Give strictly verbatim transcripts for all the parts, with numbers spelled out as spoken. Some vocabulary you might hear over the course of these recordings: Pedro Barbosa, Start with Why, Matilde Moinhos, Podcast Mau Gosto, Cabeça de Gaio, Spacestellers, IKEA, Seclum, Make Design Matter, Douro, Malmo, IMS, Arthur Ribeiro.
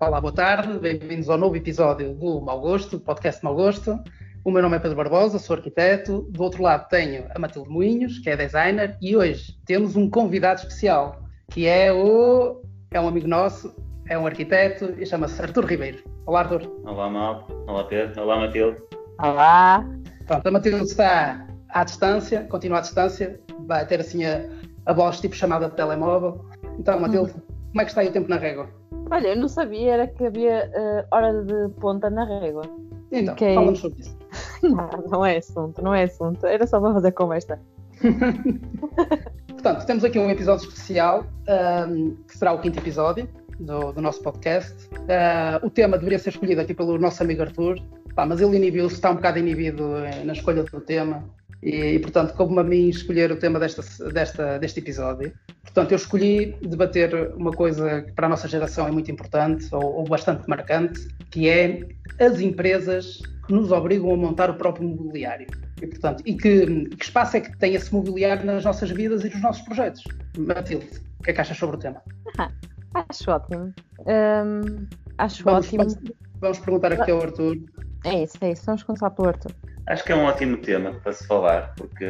Olá, boa tarde, bem-vindos ao novo episódio do Mau Gosto, Podcast Mau Gosto. O meu nome é Pedro Barbosa, sou arquiteto. Do outro lado tenho a Matilde Moinhos, que é designer, e hoje temos um convidado especial, que é o... é um amigo nosso, é um arquiteto, e chama-se Arthur Ribeiro. Olá, Arthur. Olá, Malmo. Olá, Pedro. Olá, Matilde. Olá. Pronto, a Matilde está à distância, continua à distância, vai ter assim a, a voz tipo chamada de telemóvel. Então, Matilde, hum. como é que está aí o tempo na régua? Olha, eu não sabia, era que havia uh, hora de ponta na régua. Então, okay. Falamos sobre isso. Não, não é assunto, não é assunto. Era só para fazer conversa. Portanto, temos aqui um episódio especial, um, que será o quinto episódio do, do nosso podcast. Uh, o tema deveria ser escolhido aqui pelo nosso amigo Arthur, pá, mas ele inibiu-se, está um bocado inibido na escolha do tema. E, portanto, coube-me a mim escolher o tema desta, desta, deste episódio. Portanto, eu escolhi debater uma coisa que para a nossa geração é muito importante, ou, ou bastante marcante, que é as empresas que nos obrigam a montar o próprio mobiliário. E, portanto, e que, que espaço é que tem esse mobiliário nas nossas vidas e nos nossos projetos? Matilde, o que é que achas sobre o tema? Ah, acho ótimo. Um, acho vamos, ótimo. Vamos, vamos perguntar aqui ao Arthur. É isso, é isso. Vamos começar pelo Arthur. Acho que é um ótimo tema para se falar, porque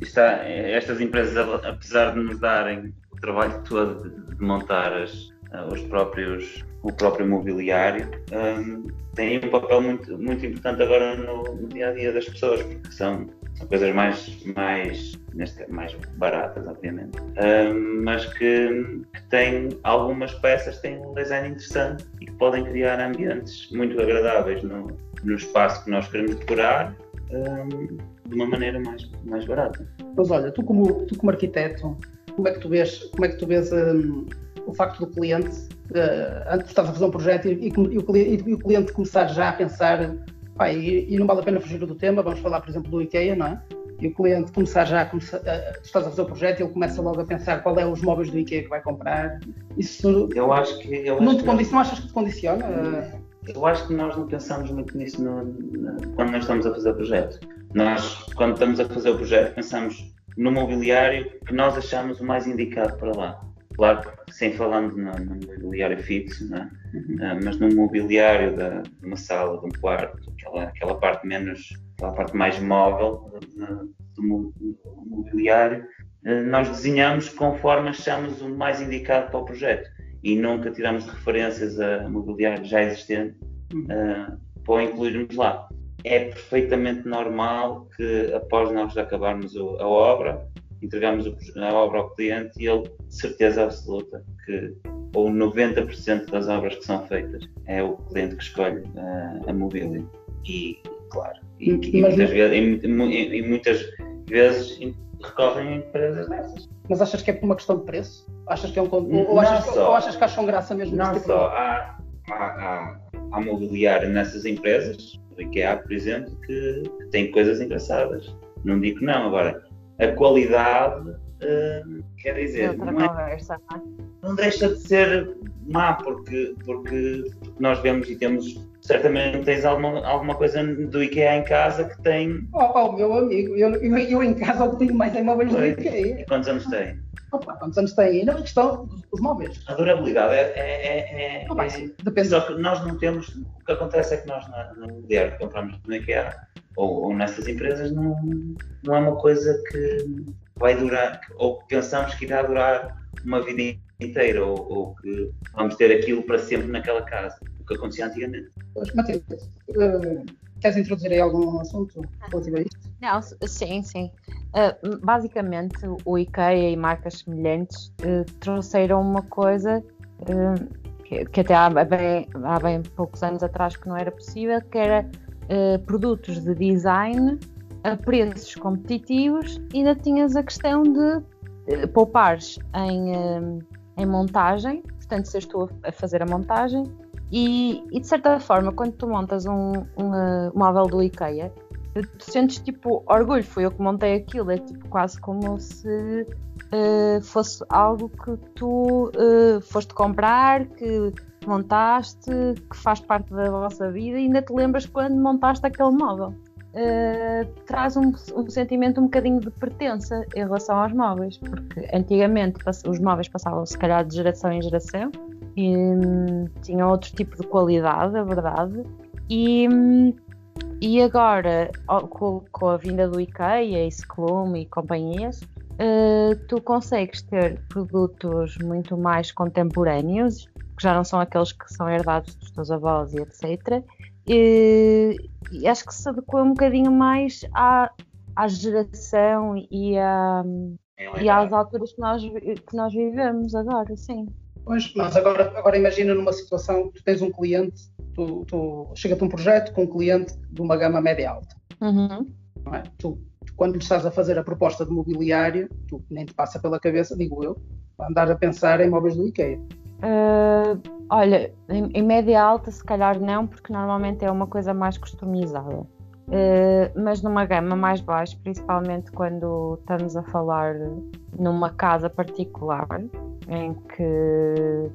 está, estas empresas, apesar de nos darem o trabalho todo de montar as, os próprios, o próprio mobiliário, um, têm um papel muito, muito importante agora no, no dia-a-dia das pessoas, porque são, são coisas mais, mais, neste, mais baratas, obviamente, um, mas que, que têm algumas peças que têm um design interessante e que podem criar ambientes muito agradáveis no, no espaço que nós queremos decorar, um, de uma maneira mais, mais barata. Mas olha, tu como, tu como arquiteto, como é que tu vês, como é que tu vês um, o facto do cliente, uh, antes de estás a fazer um projeto e, e, o, e o cliente começar já a pensar, pá, e, e não vale a pena fugir do tema, vamos falar por exemplo do IKEA, não é? E o cliente começar já, a começar, uh, tu estás a fazer o projeto e ele começa logo a pensar qual é os móveis do IKEA que vai comprar. Isso, eu acho que... Eu não, acho te condiciona, que... não achas que te condiciona? Uh, Eu acho que nós não pensamos muito nisso no, no, quando nós estamos a fazer o projeto. Nós, quando estamos a fazer o projeto, pensamos no mobiliário que nós achamos o mais indicado para lá. Claro, sem falando no, no mobiliário fixo, não é? Uhum. Uh, mas no mobiliário da, de uma sala, de um quarto, aquela, aquela parte menos, aquela parte mais móvel uh, do, do mobiliário, uh, nós desenhamos conforme achamos o mais indicado para o projeto. E nunca tiramos referências a mobiliário já existente uh, para incluirmos lá. É perfeitamente normal que após nós acabarmos o, a obra, entregamos o, a obra ao cliente e ele, de certeza absoluta, que ou noventa por cento das obras que são feitas é o cliente que escolhe uh, a mobília. E, claro, e, e, muitas, vezes, e, e, e muitas vezes recorrem a empresas dessas. Mas achas que é por uma questão de preço? Achas que é um conto... ou, achas que, ou achas que acham graça mesmo? Não tipo só. De... Há, há, há, há mobiliário nessas empresas, do IKEA, por exemplo, que, que tem coisas engraçadas. Não digo não. Agora, a qualidade, uh, quer dizer, não, é, conversa, não deixa de ser má, porque, porque nós vemos e temos... Certamente tens alguma, alguma coisa do IKEA em casa que tem... Oh, oh meu amigo, eu, eu, eu em casa o que tenho mais é móveis do IKEA. E quantos anos tem? Opa, quantos anos tem? E não é questão dos móveis. A durabilidade é... é, é, oh, é sim, depende. Só que nós não temos... O que acontece é que nós no mobiliário que compramos no IKEA ou, ou nessas empresas não, não é uma coisa que vai durar, ou que pensamos que irá durar uma vida inteira, ou, ou que vamos ter aquilo para sempre naquela casa. Que acontecia antigamente. Matilde, uh, queres introduzir aí algum assunto relativo a isto? Não, sim, sim. Uh, basicamente, o IKEA e marcas semelhantes uh, trouxeram uma coisa uh, que, que até há bem, há bem poucos anos atrás que não era possível, que era uh, produtos de design a preços competitivos, e ainda tinhas a questão de uh, poupares em, uh, em montagem, portanto, se eu estou a fazer a montagem, E, e de certa forma, quando tu montas um, um, um móvel do IKEA, tu sentes tipo orgulho, foi eu que montei aquilo, é tipo quase como se uh, fosse algo que tu uh, foste comprar, que montaste, que faz parte da vossa vida e ainda te lembras quando montaste aquele móvel. Uh, traz um, um sentimento um bocadinho de pertença em relação aos móveis, porque antigamente os móveis passavam se calhar de geração em geração, e tinha outro tipo de qualidade, a verdade, e, e agora com, com a vinda do IKEA e Seclum e companhias, uh, tu consegues ter produtos muito mais contemporâneos, que já não são aqueles que são herdados dos teus avós e etcétera, e, e acho que se adequa um bocadinho mais à, à geração e, à, é e às alturas que nós, que nós vivemos agora, sim. Pois, mas agora, agora imagina numa situação que tu tens um cliente, tu, tu chega-te um projeto com um cliente de uma gama média-alta. Uhum. Não é? Tu, tu, quando lhe estás a fazer a proposta de mobiliário, tu nem te passa pela cabeça, digo eu, andar a pensar em móveis do IKEA. Uh, olha, em, em média-alta se calhar não, porque normalmente é uma coisa mais customizada. Uh, mas numa gama mais baixa, principalmente quando estamos a falar numa casa particular, em que,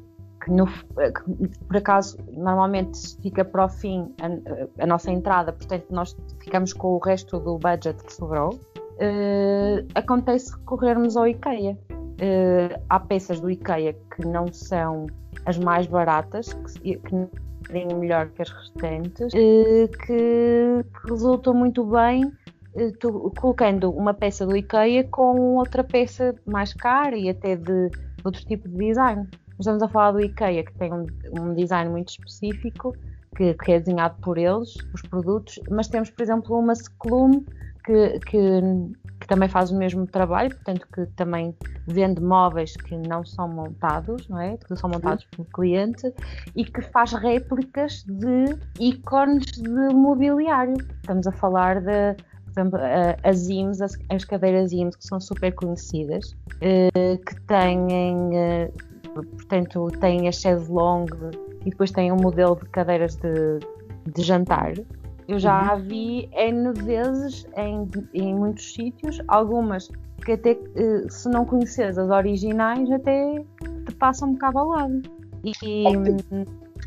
que, no, que por acaso normalmente se fica para o fim a, a nossa entrada, portanto nós ficamos com o resto do budget que sobrou, uh, acontece recorrermos ao IKEA. Uh, há peças do IKEA que não são as mais baratas, que, que não têm melhor que as restantes, uh, que, que resultam muito bem uh, tu, colocando uma peça do IKEA com outra peça mais cara e até de outro tipo de design. Estamos a falar do IKEA, que tem um, um design muito específico, que, que é desenhado por eles, os produtos, mas temos, por exemplo, uma Seclum que, que, que também faz o mesmo trabalho, portanto, que também vende móveis que não são montados, não é? Que são montados pelo cliente e que faz réplicas de ícones de mobiliário. Estamos a falar de, por exemplo, as I M S, as, as cadeiras I M S, que são super conhecidas, eh, que têm, eh, portanto, têm a chaise longue e depois têm um modelo de cadeiras de, de jantar. Eu já a vi N vezes em, em muitos sítios, algumas que até, eh, se não conheces as originais, até te passam um bocado ao lado. E...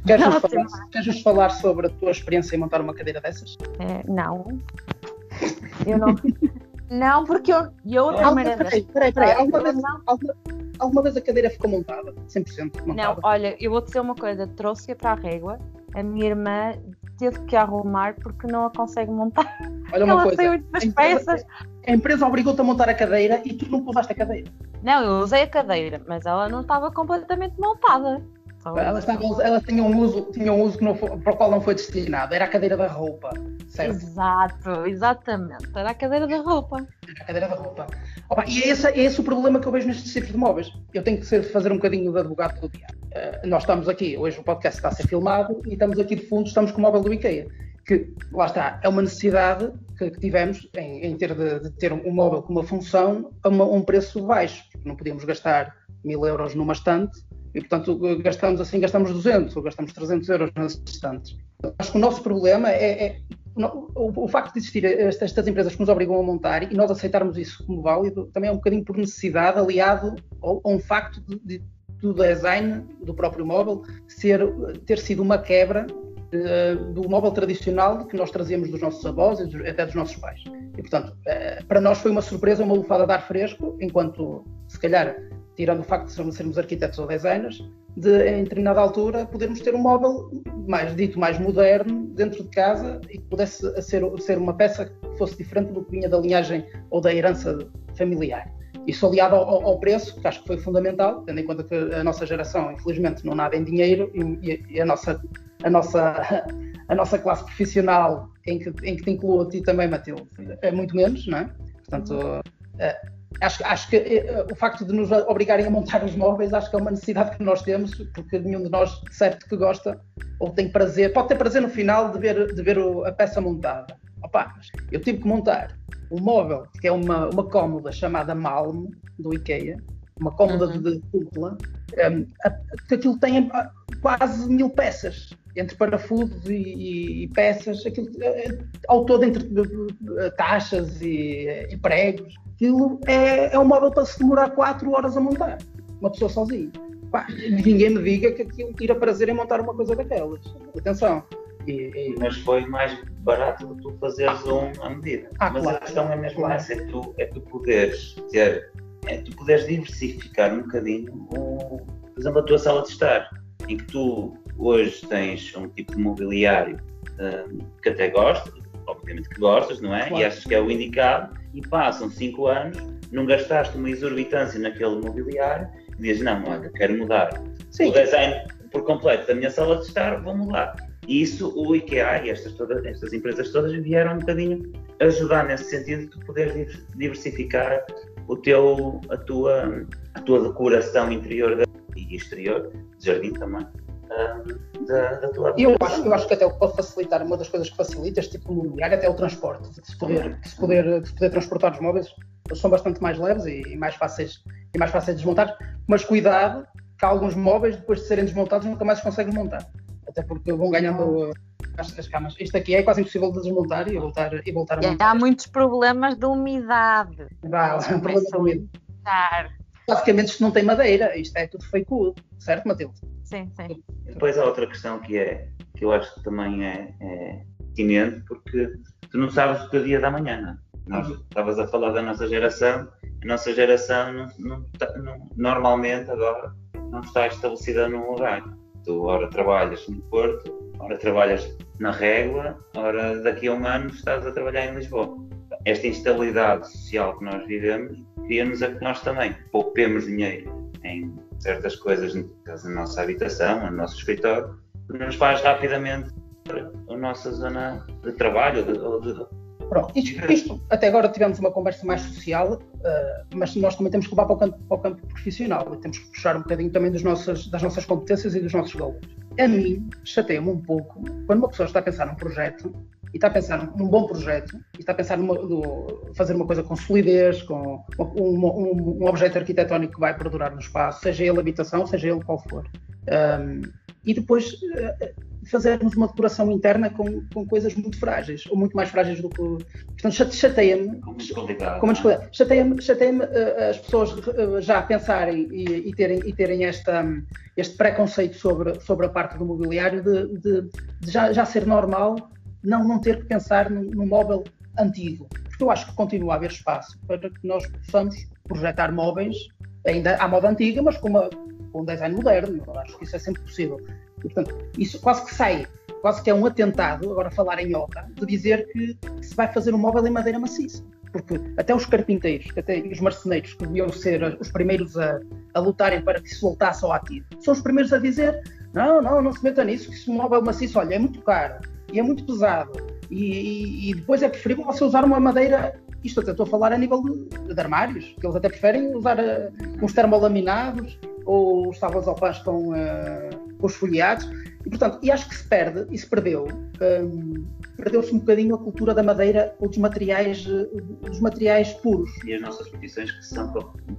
Queres-nos falar, queres falar sobre a tua experiência em montar uma cadeira dessas? É, não. Eu não... não, porque eu... eu não, primeira peraí, peraí, peraí. Alguma, vez, alguma, alguma vez a cadeira ficou montada? cem por cento montada? Não, olha, eu vou dizer uma coisa. Trouxe-a para a régua. A minha irmã teve que arrumar porque não a consegue montar. Olha uma coisa. Ela saiu das peças. A empresa obrigou-te a montar a cadeira e tu nunca usaste a cadeira. Não, eu usei a cadeira, mas ela não estava completamente montada. Elas ela tinham um uso, tinha um uso que não foi, para o qual não foi destinado, era a cadeira da roupa, certo? Exato, exatamente, era a cadeira da roupa. Era a cadeira da roupa. Opa, e é esse, é esse o problema que eu vejo nestes tipos de móveis. Eu tenho que ser, fazer um bocadinho de advogado do diabo. Uh, nós estamos aqui, hoje o podcast está a ser filmado e estamos aqui de fundo, estamos com o móvel do IKEA, que, lá está, é uma necessidade que, que tivemos em, em ter de, de ter um móvel com uma função a uma, um preço baixo. Não podíamos gastar mil euros numa estante, e, portanto, gastamos assim, gastamos duzentos ou gastamos trezentos euros nas estantes. Acho que o nosso problema é, é não, o, o facto de existir estas, estas empresas que nos obrigam a montar e nós aceitarmos isso como válido, também é um bocadinho por necessidade, aliado ao, a um facto de, de, do design do próprio móvel ser, ter sido uma quebra uh, do móvel tradicional que nós trazíamos dos nossos avós e dos, até dos nossos pais. E, portanto, uh, para nós foi uma surpresa, uma lufada de ar fresco, enquanto, se calhar, tirando o facto de sermos arquitetos ou designers, de, em determinada altura, podermos ter um móvel mais dito, mais moderno, dentro de casa, e que pudesse ser, ser uma peça que fosse diferente do que vinha da linhagem ou da herança familiar. Isso aliado ao, ao preço, que acho que foi fundamental, tendo em conta que a nossa geração, infelizmente, não nada em dinheiro, e, e a, nossa, a, nossa, a nossa classe profissional, em que, em que te incluo a ti também, Matilde, é muito menos, não é? Portanto... É, Acho, acho que eh, o facto de nos obrigarem a montar os móveis, acho que é uma necessidade que nós temos, porque nenhum de nós, certo que gosta, ou tem prazer, pode ter prazer no final de ver, de ver o, a peça montada. Opa, mas eu tive que montar um móvel, que é uma, uma cómoda chamada Malmo, do IKEA, uma cómoda uhum. de dupla, um, que aquilo tem quase mil peças, entre parafusos e, e, e peças, aquilo, ao todo entre taxas e, e pregos. Aquilo é, é um móvel para se demorar quatro horas a montar, uma pessoa sozinha. Pá, ninguém me diga que aquilo tira prazer em montar uma coisa daquelas. Atenção. E, e... Mas foi mais barato do que tu fazeres um à medida. Ah, mas claro. A questão é mesmo claro. Essa, é tu, é tu poderes ter, é tu poderes diversificar um bocadinho, o, por exemplo, a tua sala de estar. em que tu hoje tens um tipo de mobiliário um, que até gostas, obviamente que gostas, não é? Claro. E achas que é o indicado, e passam cinco anos, não gastaste uma exorbitância naquele mobiliário e dizes, não, olha, quero mudar. Sim. O design por completo da minha sala de estar, vou mudar. E isso, o IKEA e estas, todas, estas empresas todas vieram um bocadinho ajudar nesse sentido de tu poderes diversificar o teu, a, tua, a tua decoração interior e exterior, de jardim também, da, da tua vida. Eu acho, eu acho que até o que pode facilitar, uma das coisas que facilita este tipo de mobiliário, até o transporte, de se poder, de se poder, de se poder transportar os móveis, eles são bastante mais leves e mais fáceis, e mais fáceis de desmontar, mas cuidado que alguns móveis, depois de serem desmontados, nunca mais se conseguem montar. Até porque vão ganhando as, as camas. Isto aqui é quase impossível de desmontar e voltar, e voltar a montar. E há muitos problemas de umidade. Dá, há um problema de umidade. Basicamente isto não tem madeira, isto é tudo feicudo, certo, Matilde? Sim, sim. Depois há outra questão que, é, que eu acho que também é, é iminente, porque tu não sabes o teu dia da manhã. Nós estavas a falar da nossa geração, a nossa geração não, não, não, normalmente agora não está estabelecida num lugar. Tu ora trabalhas no Porto, ora trabalhas na Régua, ora daqui a um ano estás a trabalhar em Lisboa. Esta instabilidade social que nós vivemos cria-nos a que nós também poupemos dinheiro em certas coisas na nossa habitação, no nosso escritório, que nos faz rapidamente a nossa zona de trabalho ou de... Pronto, isto, isto, até agora tivemos uma conversa mais social, uh, mas nós também temos que levar para o, campo, para o campo profissional e temos que puxar um bocadinho também dos nossos, das nossas competências e dos nossos valores. A mim, chateia-me um pouco quando uma pessoa está a pensar num projeto, e está a pensar num bom projeto, e está a pensar numa, no, fazer uma coisa com solidez, com um, um, um objeto arquitetónico que vai perdurar no espaço, seja ele habitação, seja ele qual for. Um, e depois... Uh, fazermos uma decoração interna com, com coisas muito frágeis, ou muito mais frágeis do que... Portanto, chateia-me... Com muita qualidade. Com muita qualidade. Chateia-me, chateia-me uh, as pessoas uh, já pensarem e, e terem, e terem esta, um, este preconceito sobre, sobre a parte do mobiliário de, de, de já, já ser normal não, não ter que pensar num, num móvel antigo. Porque eu acho que continua a haver espaço para que nós possamos projetar móveis ainda à moda antiga, mas com, uma, com um design moderno. Eu acho que isso é sempre possível. E, portanto, isso quase que sai, quase que é um atentado, agora falar em obra, de dizer que, que se vai fazer um móvel em madeira maciça. Porque até os carpinteiros, até os marceneiros, que deviam ser os primeiros a, a lutarem para que isso voltasse ao ativo, são os primeiros a dizer, não, não, não se meta nisso, que esse móvel maciço, olha, é muito caro, e é muito pesado, e, e, e depois é preferível você usar uma madeira... Isto até estou a falar a nível de, de armários, que eles até preferem usar uh, uns termolaminados ou os tábuas ao pás com uh, os folheados. E, portanto, e acho que se perde, e se perdeu, um, perdeu-se um bocadinho a cultura da madeira ou dos materiais, dos materiais puros. E as nossas profissões que são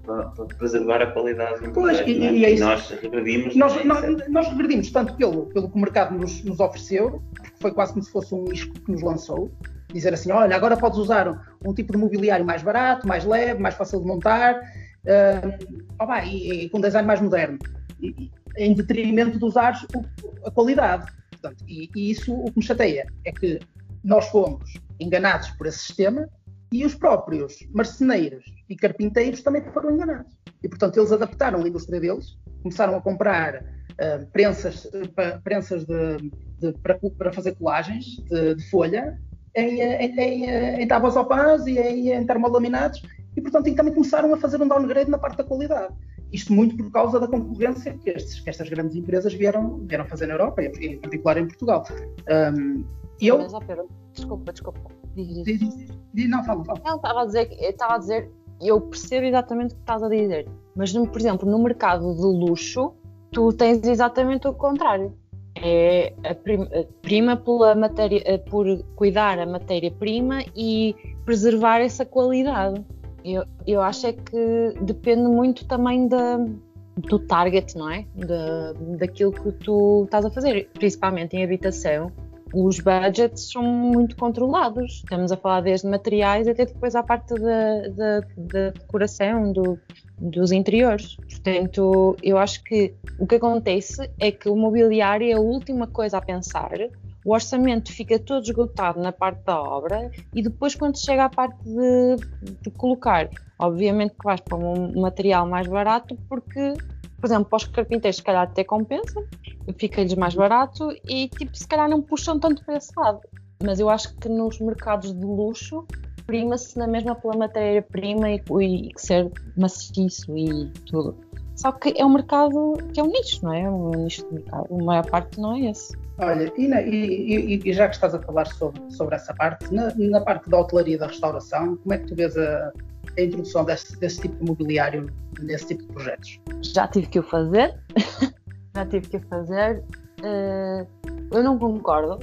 para, para preservar a qualidade do pois, material, e, é? e é isso. Nós regredimos. Nós, nós, nós regredimos tanto pelo, pelo que o mercado nos, nos ofereceu, porque foi quase como se fosse um isco que nos lançou. Dizer assim, olha, agora podes usar um, um tipo de mobiliário mais barato, mais leve, mais fácil de montar, uh, oh, vai, e, e com um design mais moderno, e, e, em detrimento de usares o, a qualidade. Portanto, e, e isso o que me chateia é que nós fomos enganados por esse sistema e os próprios marceneiros e carpinteiros também foram enganados. E, portanto, eles adaptaram a indústria deles, começaram a comprar uh, prensas, uh, prensas de, de, para, para fazer colagens de, de folha, Em, em, em, em tábuas ao pás e em, em termolaminados, e portanto e também começaram a fazer um downgrade na parte da qualidade. Isto muito por causa da concorrência que, estes, que estas grandes empresas vieram, vieram fazer na Europa, e em particular em Portugal. Um, eu... Mas, ó, Pedro, desculpa, desculpa. Diz, diz, diz, diz. Não, fala, fala. Não, estava a dizer, estava a dizer, eu percebo exatamente o que estás a dizer, mas, por exemplo, no mercado do luxo, tu tens exatamente o contrário. É a prima pela matéria, por cuidar a matéria-prima e preservar essa qualidade. Eu, eu acho é que depende muito também da, do target, não é? Da, daquilo que tu estás a fazer, principalmente em habitação. Os budgets são muito controlados. Estamos a falar desde materiais até depois à parte da, da, da decoração, do, dos interiores. Portanto, eu acho que o que acontece é que o mobiliário é a última coisa a pensar. O orçamento fica todo esgotado na parte da obra e depois quando chega à parte de, de colocar, obviamente que vais para um material mais barato porque Por exemplo, para os carpinteiros se calhar até compensa, fica-lhes mais barato e tipo, se calhar não puxam tanto para esse lado. Mas eu acho que nos mercados de luxo prima-se na mesma pela matéria-prima e, e ser maciço e tudo. Só que é um mercado que é um nicho, não é? É um nicho de mercado. A maior parte não é esse. Olha, e, na, e, e já que estás a falar sobre, sobre essa parte, na, na parte da hotelaria e da restauração, como é que tu vês a, a introdução desse, desse tipo de mobiliário nesse tipo de projetos? Já tive que o fazer. já tive que o fazer. Uh, eu não concordo,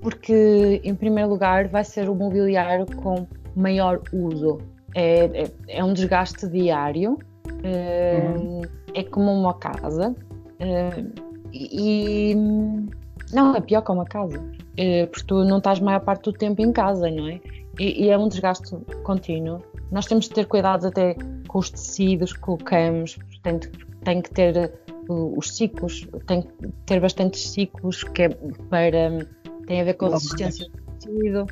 porque, em primeiro lugar, vai ser o mobiliário com maior uso. É, é, é um desgaste diário. Uh, uhum. É como uma casa. Uh, e... Não, é pior que uma casa, porque tu não estás a maior parte do tempo em casa, não é? E, e é um desgaste contínuo. Nós temos de ter cuidados até com os tecidos que colocamos, portanto, tem que ter os ciclos, tem que ter bastantes ciclos, que é para, tem a ver com a resistência do tecido.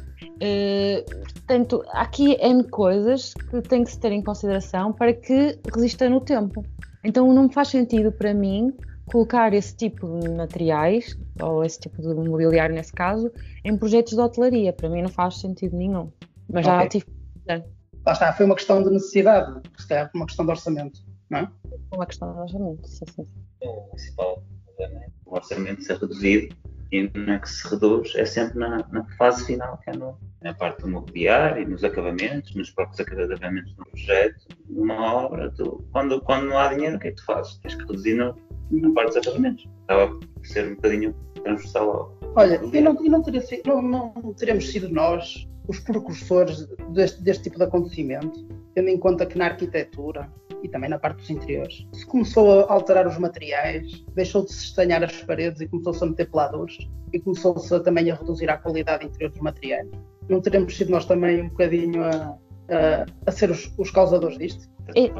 Portanto, aqui há coisas que tem que se ter em consideração para que resista no tempo. Então, não faz sentido para mim colocar esse tipo de materiais, ou esse tipo de mobiliário nesse caso, em projetos de hotelaria. Para mim não faz sentido nenhum, mas okay. Já tive que Lá está, foi uma questão de necessidade, se calhar uma questão de orçamento, não é? Uma questão de orçamento, sim, sim. O principal problema é o orçamento ser reduzido, e na que se reduz é sempre na, na fase final, que é no, na parte do mobiliário, nos acabamentos, nos próprios acabamentos do projeto, numa obra. Tu, quando, quando não há dinheiro, o que é que tu fazes? Tens que reduzir no, na parte dos acabamentos. Estava a ser um bocadinho transversal ao... Olha, e não, não, teria, não, não teremos sido nós os precursores deste, deste tipo de acontecimento, tendo em conta que na arquitetura e também na parte dos interiores se começou a alterar os materiais, deixou de se estanhar as paredes e começou-se a meter peladores e começou-se a, também a reduzir a qualidade interior dos materiais. Não teremos sido nós também um bocadinho a, a, a ser os, os causadores disto? E,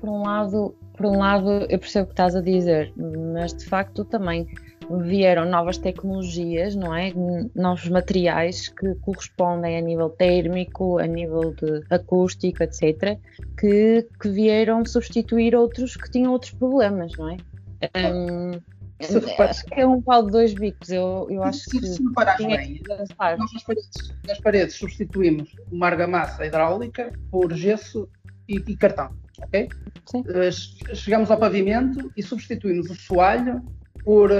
por um lado, por um lado eu percebo o que estás a dizer, mas de facto também vieram novas tecnologias, não é? Novos materiais que correspondem a nível térmico, a nível de acústico, etcétera, que, que vieram substituir outros que tinham outros problemas, não é? Um, acho que é um pau de dois bicos, eu, eu acho se, que... Se reparares bem, nós nas paredes, nas paredes substituímos uma argamassa hidráulica por gesso e, e cartão, ok? Sim. Chegamos ao pavimento e substituímos o soalho Por,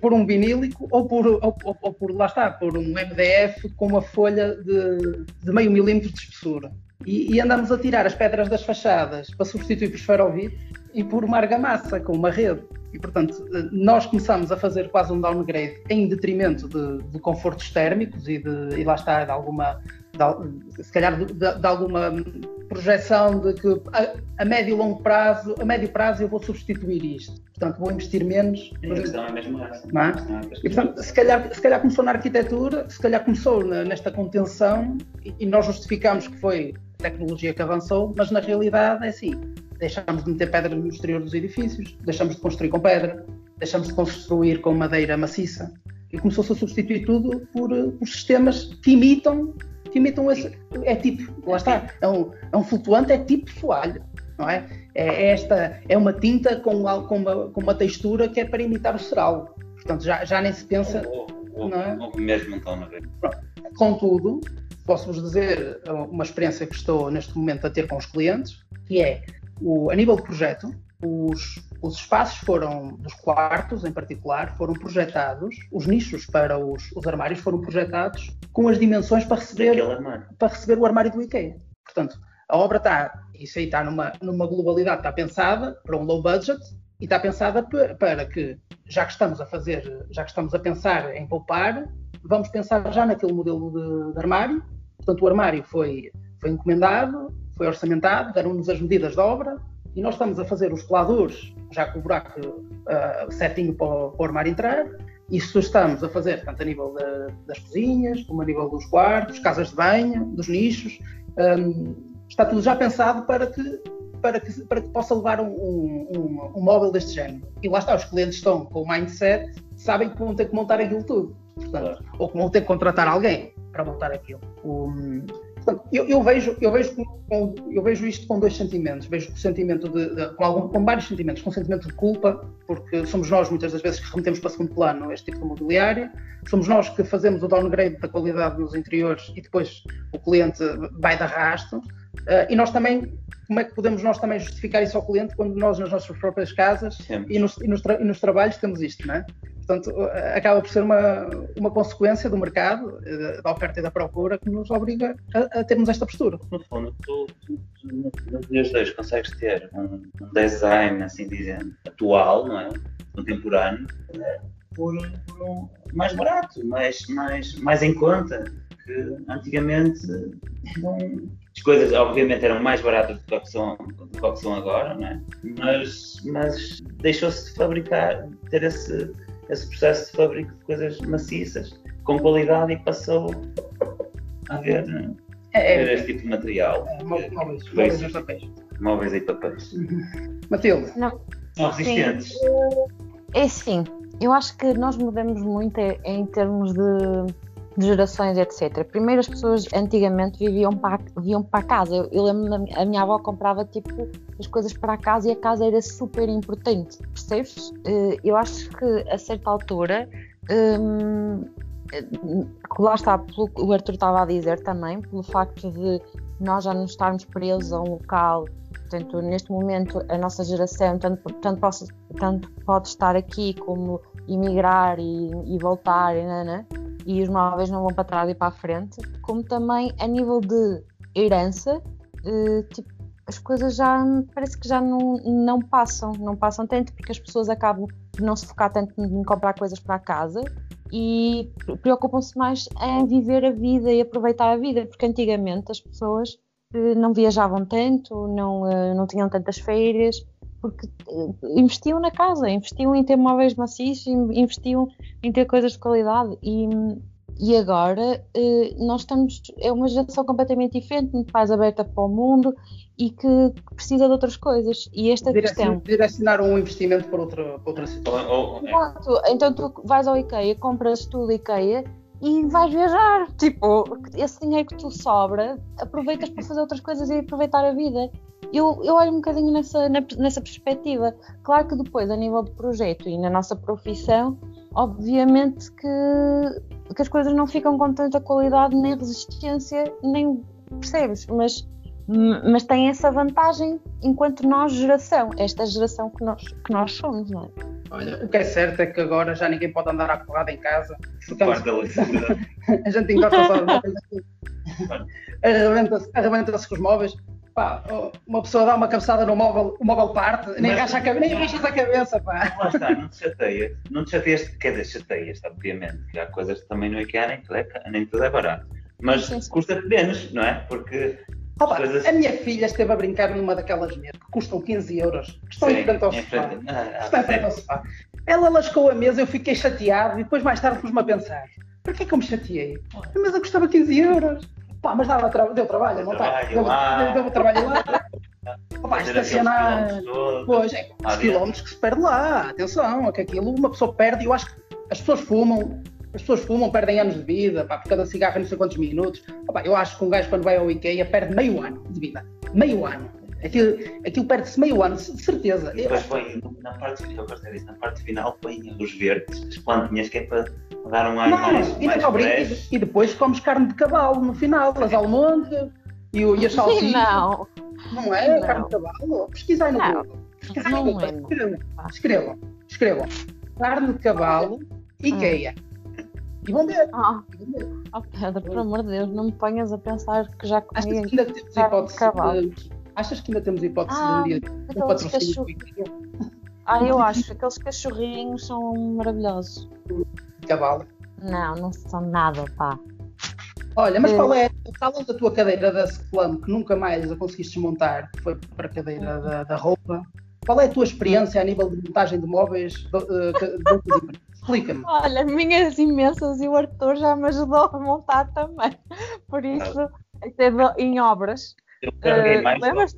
por um vinílico ou por, ou, ou, ou por, lá está, por um M D F com uma folha de, de meio milímetro de espessura. E, e andamos a tirar as pedras das fachadas para substituir por esferovite e por uma argamassa com uma rede. E, portanto, nós começamos a fazer quase um downgrade em detrimento de, de confortos térmicos e, de, e lá está, de alguma, de, se calhar, de, de alguma projeção de que a, a médio e longo prazo, a médio prazo eu vou substituir isto. Portanto, vou investir menos. A questão é mesmo essa. Não é? E, portanto, se calhar, se calhar começou na arquitetura, se calhar começou na, nesta contenção e, e nós justificamos que foi a tecnologia que avançou, mas na realidade é assim. Deixamos de meter pedra no exterior dos edifícios, deixamos de construir com pedra, deixamos de construir com madeira maciça e começou-se a substituir tudo por, por sistemas que imitam que imitam esse, é tipo, lá está, é um, é um flutuante, é tipo soalho, não é? É, esta, é uma tinta com, com, uma, com uma textura que é para imitar o ceraldo, portanto já, já nem se pensa, ou, ou, não é? Ou mesmo então, não é? Contudo, posso-vos dizer uma experiência que estou neste momento a ter com os clientes, que é, o, a nível de projeto, os, os espaços foram, dos quartos em particular, foram projetados, os nichos para os, os armários foram projetados com as dimensões para receber, para receber o armário do IKEA. Portanto, a obra está, isso aí está numa, numa globalidade, está pensada para um low budget e está pensada para, para que, já que estamos a fazer, já que estamos a pensar em poupar, vamos pensar já naquele modelo de, de armário. Portanto, o armário foi, foi encomendado, foi orçamentado, deram-nos as medidas de obra e nós estamos a fazer os peladores, já com o buraco uh, certinho para o, para o armário entrar. Isso estamos a fazer tanto a nível de, das cozinhas, como a nível dos quartos, casas de banho, dos nichos. Um, está tudo já pensado para que, para que, para que possa levar um, um, um móvel deste género. E lá está, os clientes estão com o mindset, sabem que vão ter que montar aquilo tudo, portanto, ou que vão ter que contratar alguém para montar aquilo. Um, Portanto, eu, eu, vejo, eu, vejo com, eu vejo isto com dois sentimentos. Vejo com, sentimento de, de, com, algum, com vários sentimentos. Com um sentimento de culpa, porque somos nós, muitas das vezes, que remetemos para segundo plano este tipo de mobiliário. Somos nós que fazemos o downgrade da qualidade nos interiores e depois o cliente vai de arrasto. Uh, e nós também, como é que podemos nós também justificar isso ao cliente quando nós, nas nossas próprias casas e nos, e, nos tra- e nos trabalhos, temos isto, não é? Portanto, acaba por ser uma, uma consequência do mercado, da oferta e da procura, que nos obriga a, a termos esta postura. No fundo, tu, tu, tu nos dias dois consegues ter um, um design, assim dizendo, atual, não é? Contemporâneo, é? Por, por um mais barato, mais, mais, mais em conta, que antigamente não... As coisas, obviamente, eram mais baratas do que, que são, do que, que são agora, não é? Mas, mas deixou-se de fabricar, ter esse... esse processo de fabrico de coisas maciças, com qualidade, e passou a ver, né? é, é, ver este tipo de material. É, móveis, é, móveis e papéis. Móveis e papéis. Matilde, não. São resistentes. É sim, eu acho que nós mudamos muito em termos de, de gerações, etcétera. Primeiro, as pessoas antigamente viviam para, viam para a casa. Eu, eu lembro que a minha avó comprava tipo as coisas para a casa e a casa era super importante, percebes? Eu acho que a certa altura, hum, lá está, pelo que o Arthur estava a dizer também, pelo facto de nós já não estarmos presos a um local. Portanto, neste momento, a nossa geração tanto, tanto, posso, tanto pode estar aqui como emigrar e, e voltar, e não, não? E os móveis não vão para trás e para a frente, como também a nível de herança, eh, tipo, as coisas já, parece que já não, não passam, não passam tanto, porque as pessoas acabam de não se focar tanto em comprar coisas para a casa e preocupam-se mais em viver a vida e aproveitar a vida, porque antigamente as pessoas eh, não viajavam tanto, não, eh, não tinham tantas férias, porque investiam na casa, investiam em ter móveis maciços, investiam em ter coisas de qualidade e, e agora nós estamos, é uma geração completamente diferente, muito mais aberta para o mundo e que precisa de outras coisas e esta Direcionar, questão... Direcionar um investimento para outra, para outra situação. Ou, ou, é. Então tu vais ao IKEA, compras tudo IKEA e vais viajar, tipo, esse dinheiro que tu sobra, aproveitas para fazer outras coisas e aproveitar a vida. Eu, eu olho um bocadinho nessa, na, nessa perspectiva. Claro que depois, a nível de projeto e na nossa profissão, obviamente que, que as coisas não ficam com tanta qualidade, nem resistência, nem percebes, mas, mas tem essa vantagem enquanto nós geração, esta geração que nós, que nós somos, não é? Olha, o que é certo é que agora já ninguém pode andar à porrada em casa. A gente encosta só as móveis, arrebenta-se com os móveis. Pá, uma pessoa dá uma cabeçada no móvel, o móvel parte, nem mas, agacha nem agachas a cabeça, pá. Lá está, não te chateias, não te chateias, quer dizer, chateias, obviamente, que há coisas que também não é que há, nem tudo é, nem tudo é barato, mas sim, sim. Custa-te menos, não é? Porque... Opa, coisas... A minha filha esteve a brincar numa daquelas mesas que custam quinze euros, que estão sim, em frente ao sofá, ah, estão em frente ao sofá. Ela lascou a mesa, eu fiquei chateado e depois mais tarde pus-me a pensar, porquê que eu me chateei? A mesa custava quinze euros. Pá, mas dava tra- deu trabalho, deu não está? Deu, deu, deu trabalho lá. Opa, estacionar. Pois, é, os quilómetros que se perde lá. Atenção, é que aquilo uma pessoa perde. Eu acho que as pessoas fumam, as pessoas fumam, perdem anos de vida, pá, por cada cigarro não sei quantos minutos. Opa, eu acho que um gajo quando vai ao IKEA perde meio ano de vida. Meio ano. Aquilo, aquilo perde-se meio ano, de certeza. E depois põe, na parte, na parte final, põe os verdes, as plantinhas, que é para dar um ar não, mais, e, mais brinco, e, e depois comes carne de cavalo no final, as almôndegas e, e as salsichas. Não. Não é? Não. Carne de cavalo? Pesquisai no Google. Pesquisai no Google. Escrevam. Escrevam. Carne de cavalo, IKEA. E vão ver. Ah. Oh, Pedro, por amor de Deus, não me ponhas a pensar que já comi carne de cavalo. Achas que ainda temos hipótese ah, de um dia de um patrocínio? Ah, eu acho. Aqueles cachorrinhos são maravilhosos. Cavalo? Não, não são nada, pá. Olha, mas qual é? Falas da tua cadeira da Seclum, que nunca mais a conseguiste montar, que foi para a cadeira da, da roupa. Qual é a tua experiência a nível de montagem de móveis? De, de, de, de, explica-me. Olha, minhas imensas e o Arthur já me ajudou a montar também. Por isso, até em obras. Eu carreguei mais uh, lembras-te?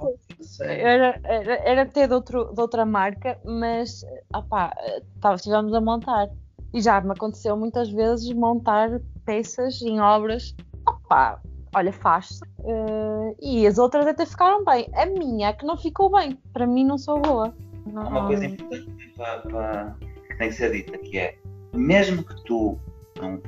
Era, era, era até de, outro, de outra marca, mas opá, tá, estivemos a montar. E já me aconteceu muitas vezes montar peças em obras. Opá, olha, faz-se. Uh, e as outras até ficaram bem. A minha é que não ficou bem. Para mim não sou boa. Não. Há uma coisa importante para, para, que tem que ser dita, que é, mesmo que tu, não,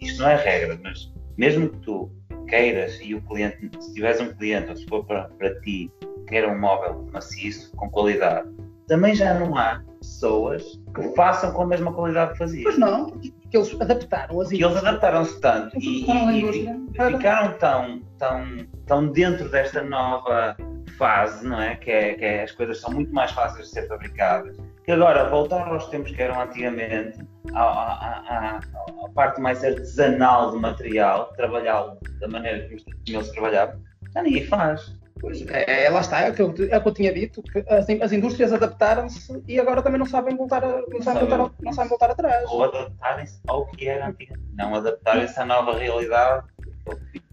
isto não é regra, mas mesmo que tu queiras e o cliente, se tiveres um cliente, ou se for para, para ti, queira um móvel maciço, com qualidade, também já não há pessoas que façam com a mesma qualidade que faziam. Pois não, que eles adaptaram. As eles adaptaram-se tanto e, e, e ficaram tão, tão, tão dentro desta nova fase, não é? Que, é? que é as coisas são muito mais fáceis de ser fabricadas. Que agora, voltar aos tempos que eram antigamente, à, à, à, à parte mais artesanal do material, trabalhá-lo da maneira como ele se trabalhava, já ninguém faz. Pois, é, lá está, é o que eu, é o que eu tinha dito, que as, as indústrias adaptaram-se e agora também não sabem voltar, a, não sabem voltar, a, não sabem voltar atrás. Ou adaptarem-se ao que era antigamente, não adaptarem-se à nova realidade.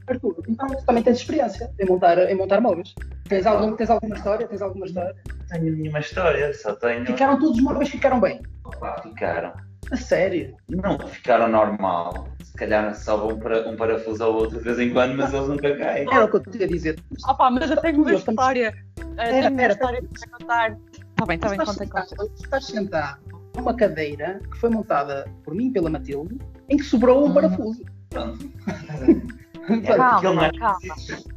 Arthur, então tu também tens experiência em montar, em montar móveis? Tens, algum, tens alguma história? Tens alguma história? Não tenho nenhuma história, só tenho... Ficaram todos os móveis, ficaram bem? Opa, ficaram. A sério? Não, ficaram normal. Se calhar sobra um, para, um parafuso ao outro de vez em quando, mas eles nunca caem. Era o que eu tinha a dizer. Ah pá, mas eu tenho uma história. Tenho uma história para contar. Está bem, está bem, conta, conta. Estás sentado numa cadeira que foi montada por mim e pela Matilde, em que sobrou um parafuso. Pronto. Calma, calma.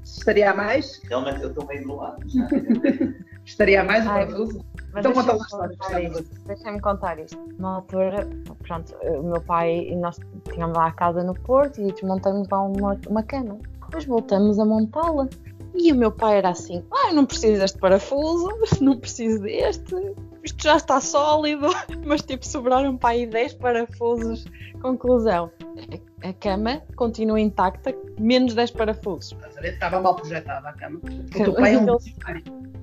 Estaria a mais? Realmente eu estou meio do lado. Estaria a mais um parafuso? Mas então conta isto. Deixa-me contar isto. Uma altura, pronto, o meu pai e nós tínhamos lá a casa no Porto e desmontamos lá uma, uma cama. Depois voltamos a montá-la. E o meu pai era assim, ah, eu não preciso deste parafuso, não preciso deste, isto já está sólido. Mas tipo, sobraram para aí dez parafusos. Conclusão, a cama continua intacta, menos dez parafusos. Estava mal projetada a cama. O teu pai é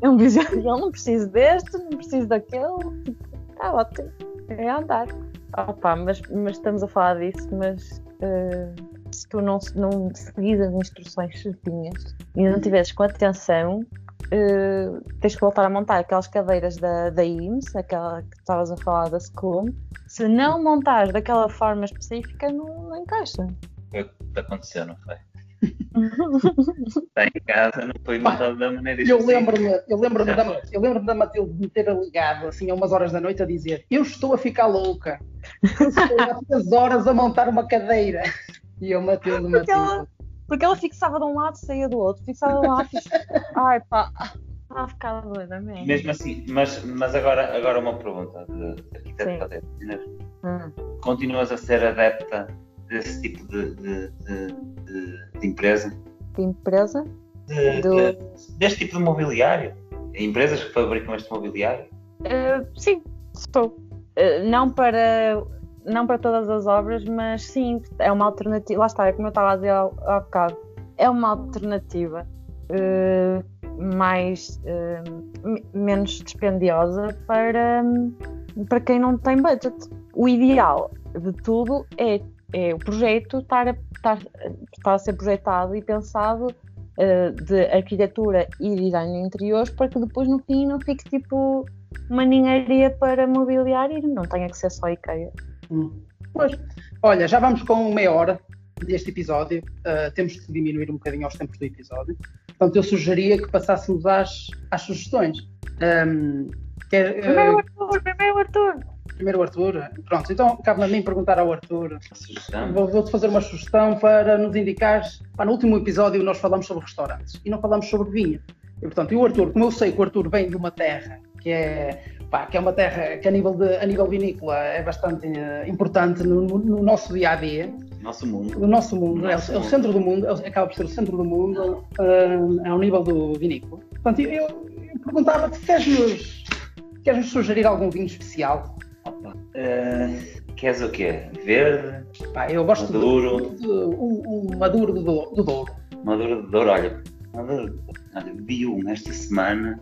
um visionário. Eu não preciso deste, não preciso daquele. Está ótimo. É andar. Opa, mas, mas estamos a falar disso, mas uh, se tu não, não seguis as instruções certinhas e não tiveres com atenção, uh, tens que voltar a montar aquelas cadeiras da, da I M S, aquela que estavas a falar da Seclum. Se não montares daquela forma específica, não, não encaixa. Foi o que aconteceu, não foi? Está em casa, não foi montado da maneira eu lembro-me, eu lembro-me da, eu lembro-me da Matilde me ter ligado assim a umas horas da noite a dizer: eu estou a ficar louca, eu estou há três horas a montar uma cadeira. E eu, Matilde, Matilde. Porque ela, porque ela fixava de um lado, saía do outro, fixava de um lado, fixava... Ai pá, estava a ficar doida mesmo. Mesmo assim, mas, mas agora, agora uma pergunta de arquiteto. Hum. Continuas a ser adepta desse tipo de, de, de, de, de empresa? De empresa? De, Do... de, deste tipo de mobiliário? Empresas que fabricam este mobiliário? Uh, sim, estou. Uh, não, para, não para todas as obras, mas sim, é uma alternativa. Lá está, é como eu estava a dizer há bocado. É uma alternativa uh, mais, uh, m- menos dispendiosa para, um, para quem não tem budget. O ideal de tudo é É o projeto estar a, estar, estar a ser projetado e pensado uh, de arquitetura e design de interiores, para que depois no fim não fique tipo uma ninharia para mobiliário e não tenha que ser só IKEA. Hum. Pois, olha, já vamos com meia hora deste episódio, uh, temos que diminuir um bocadinho aos tempos do episódio, portanto eu sugeria que passássemos às, às sugestões. Um, quer, uh... Primeiro Arthur, primeiro Arthur! Primeiro o Arthur, pronto, então cabe-me a mim perguntar ao Arthur. Vou, vou-te fazer uma sugestão para nos indicares. Pá, no último episódio nós falamos sobre restaurantes e não falamos sobre vinho. E portanto, e o Arthur, como eu sei que o Arthur vem de uma terra que é, pá, que é uma terra que a nível, de, a nível vinícola é bastante uh, importante no, no, no nosso dia-a-dia. Nosso mundo. No nosso mundo, nosso é, mundo. É o centro do mundo, é, acaba por ser o centro do mundo uh, ao nível do vinícola. Portanto, eu, eu perguntava-te, queres-nos, queres-nos sugerir algum vinho especial? Opa. Uh, queres o quê? Verde? Pá, eu gosto maduro. De, de, de, um, um maduro do Douro. Maduro do Douro, olha. Maduro do Douro. Vi um esta semana.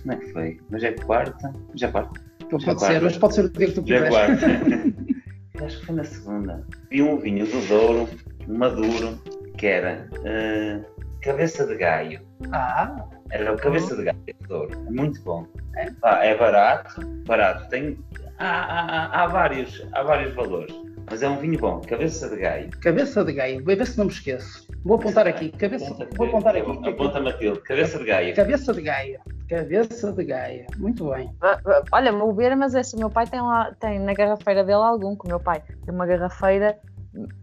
Como é que foi? Hoje é quarta? Hoje é quarta? Hoje pode é quarta. Ser, hoje pode ser o dia que tu quiseres. Hoje é quarta. Acho que foi na segunda. Vi um vinho do Douro, maduro, que era uh, Cabeça de Gaio. Ah! Era o Cabeça de Gaio do Douro. Muito bom. É, pá, é barato, barato. Tem... Há, há, há, vários, há vários valores, mas é um vinho bom, Cabeça de Gaio. Cabeça de Gaio, bem, vê se não me esqueço. Vou apontar aqui, cabeça, aponta, vou apontar aqui. Aponta, Matilde, cabeça de Gaia. Cabeça de Gaia, cabeça de Gaia, muito bem. Olha, vou ver, mas esse, o meu pai tem lá, tem na garrafeira dele algum, que o meu pai tem uma garrafeira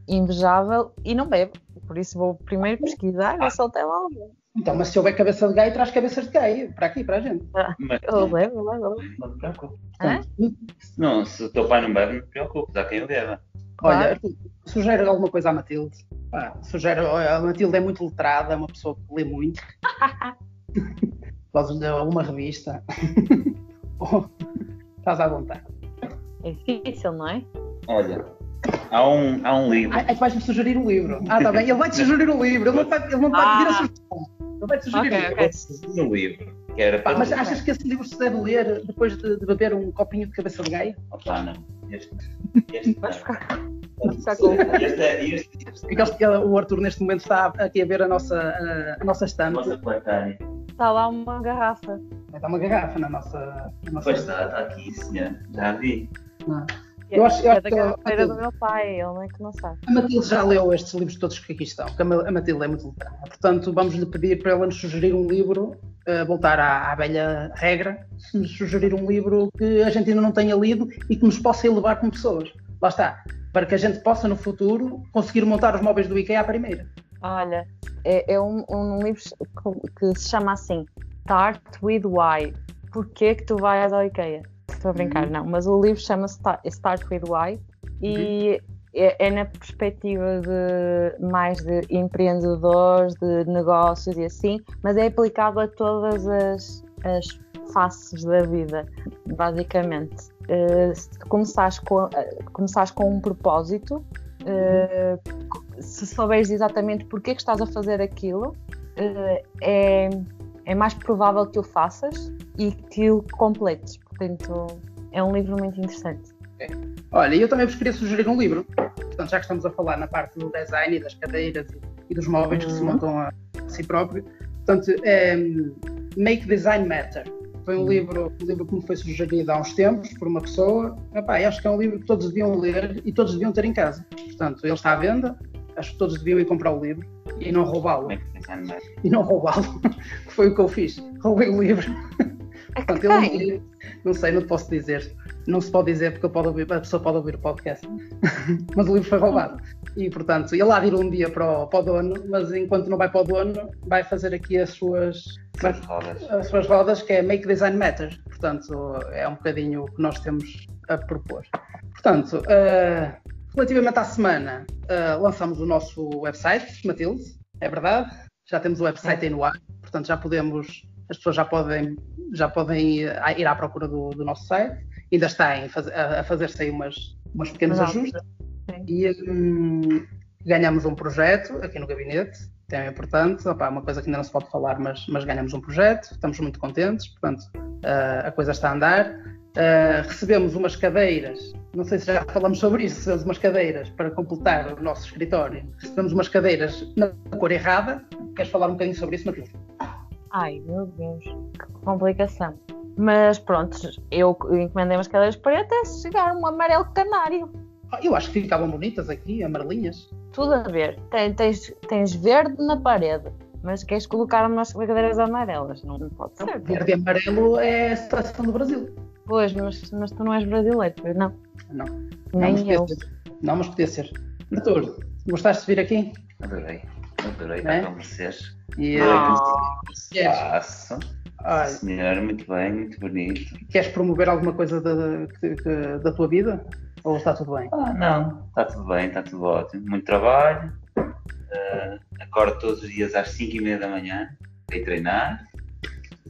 invejável e não bebe, por isso vou primeiro pesquisar, ver se ele tem lá algum. Então, mas se houver cabeça de Gaia, traz cabeças de Gaia, para aqui, para a gente. Ah, eu levo, eu levo. Não te preocupes. Não, se o teu pai não bebe, não te preocupes, há quem o beba. Olha, sugere alguma coisa à Matilde. Ah, sugere, a Matilde é muito letrada, é uma pessoa que lê muito. Podes ler alguma revista. Oh, estás à vontade. É difícil, não é? Olha, há um, há um livro. Ah, é que vais-me sugerir um livro. Ah, está bem. Ele vai-te sugerir um livro. Ele não vai te pedir a sugestão. Ele vai-te sugerir okay, um okay. livro. Um livro. Que era para ah, mas achas que esse livro se deve ler depois de, de beber um copinho de cabeça de gaio? Opa, não. Este, este vai ficar, vai ficar com o O Arthur neste momento está aqui a ver a nossa, a, a nossa estante. Está lá uma garrafa. Está uma garrafa na nossa... Na nossa... Pois está, está aqui, senhor. Já vi. Ah. Eu acho, eu acho é da garrafeira do meu pai, ele nem que não sabe. A Matilde já leu estes livros todos que aqui estão, porque a Matilde é muito letrada. Portanto, vamos-lhe pedir para ela nos sugerir um livro, uh, voltar à, à velha regra, nos sugerir um livro que a gente ainda não tenha lido e que nos possa elevar como pessoas. Lá está, para que a gente possa, no futuro, conseguir montar os móveis do IKEA à primeira. Olha, é, é um, um livro que se chama assim, Start with Why. Porquê que tu vais ao IKEA? Estou a brincar, uhum. não, mas o livro chama-se Start with Why e uhum. é, é na perspectiva de mais de empreendedores, de negócios e assim, mas é aplicado a todas as, as faces da vida, basicamente. Uh, se começares com, uh, começares com um propósito, uh, uhum. se souberes exatamente porque é que estás a fazer aquilo, uh, é, é mais provável que o faças e que o completes. Portanto, é um livro muito interessante. Okay. Olha, eu também vos queria sugerir um livro. Portanto, já que estamos a falar na parte do design e das cadeiras e dos móveis uhum. que se montam a si próprio, portanto, é Make Design Matter. Foi um, uhum. livro, um livro que me foi sugerido há uns tempos por uma pessoa. Epá, acho que é um livro que todos deviam ler e todos deviam ter em casa. Portanto, ele está à venda, acho que todos deviam ir comprar o livro e não roubá-lo. E não roubá-lo, que foi o que eu fiz. Roubei o livro. Portanto, eu li, não sei, não te posso dizer, não se pode dizer porque eu pode ouvir, a pessoa pode ouvir o podcast, mas o livro foi roubado e, portanto, ele há de ir um dia para o, para o dono, mas enquanto não vai para o dono, vai fazer aqui as suas, as, rodas. As suas rodas, que é Make Design Matter, portanto, é um bocadinho o que nós temos a propor. Portanto, uh, relativamente à semana, uh, lançamos o nosso website, Matilde, é verdade, já temos o website aí no ar, portanto, já podemos... As pessoas já podem, já podem ir à procura do, do nosso site. Ainda está em faz, a, a fazer-se aí umas, umas pequenos Mas, ajustes. Sim. E um, ganhamos um projeto aqui no gabinete. Também é importante, opa, uma coisa que ainda não se pode falar, mas, mas ganhamos um projeto, estamos muito contentes, portanto uh, a coisa está a andar. Uh, recebemos umas cadeiras, não sei se já falamos sobre isso, recebemos umas cadeiras para completar o nosso escritório. Recebemos umas cadeiras na cor errada. Queres falar um bocadinho sobre isso, Matilde? Ai, meu Deus, que complicação. Mas pronto, eu encomendei umas cadeiras pretas, chegaram um amarelo canário. Eu acho que ficavam bonitas aqui, amarelinhas. Tudo a ver. Tem, tens, tens verde na parede, mas queres colocar umas cadeiras amarelas, não pode ser. Verde e amarelo é a situação do Brasil. Pois, mas, mas tu não és brasileiro, não? Não. Nem não, eu. Não, mas podia ser. Arthur, gostaste de vir aqui? Adorei. Adorei estar com vocês. E a senhora, muito bem, muito bonito. Queres promover alguma coisa da, da, da tua vida? Ou está tudo bem? Ah, não, está tudo bem, está tudo ótimo. Muito trabalho. Uh, acordo todos os dias às cinco e meia da manhã para ir treinar.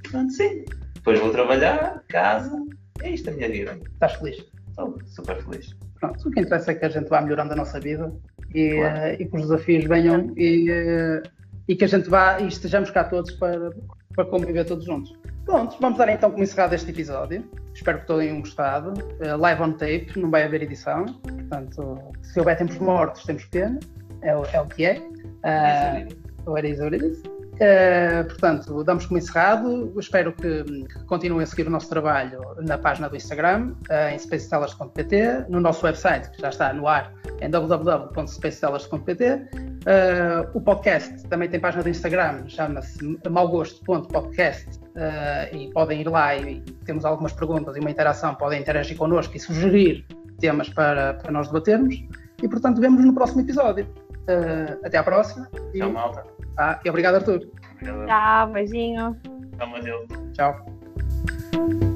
Portanto, sim. Depois vou trabalhar, casa. É isto a minha vida. Estás feliz? Estou super feliz. Pronto, o que interessa é que a gente vá melhorando a nossa vida e, claro. uh, e que os desafios venham e. Uh, E que a gente vá e estejamos cá todos para, para conviver todos juntos. Pronto, vamos dar então como encerrado este episódio. Espero que todos tenham gostado. Uh, live on tape, não vai haver edição. Portanto, se houver tempos mortos, temos pena. É, é o que é. Uh, it is what it is. Uh, portanto, damos como encerrado. Espero que, que continuem a seguir o nosso trabalho na página do Instagram, uh, em spacestellers ponto pt, no nosso website, que já está no ar, em w w w ponto spacestellers ponto pt. Uh, o podcast também tem página do Instagram, chama-se maugosto ponto podcast, uh, e podem ir lá e, e temos algumas perguntas e uma interação, podem interagir connosco e sugerir temas para, para nós debatermos. E, portanto, vemos-nos no próximo episódio. Uh, até à próxima. E... Tchau, malta. Ah, e obrigado, Arthur. Obrigado. Tchau, beijinho. Tchau, Matilde. Tchau.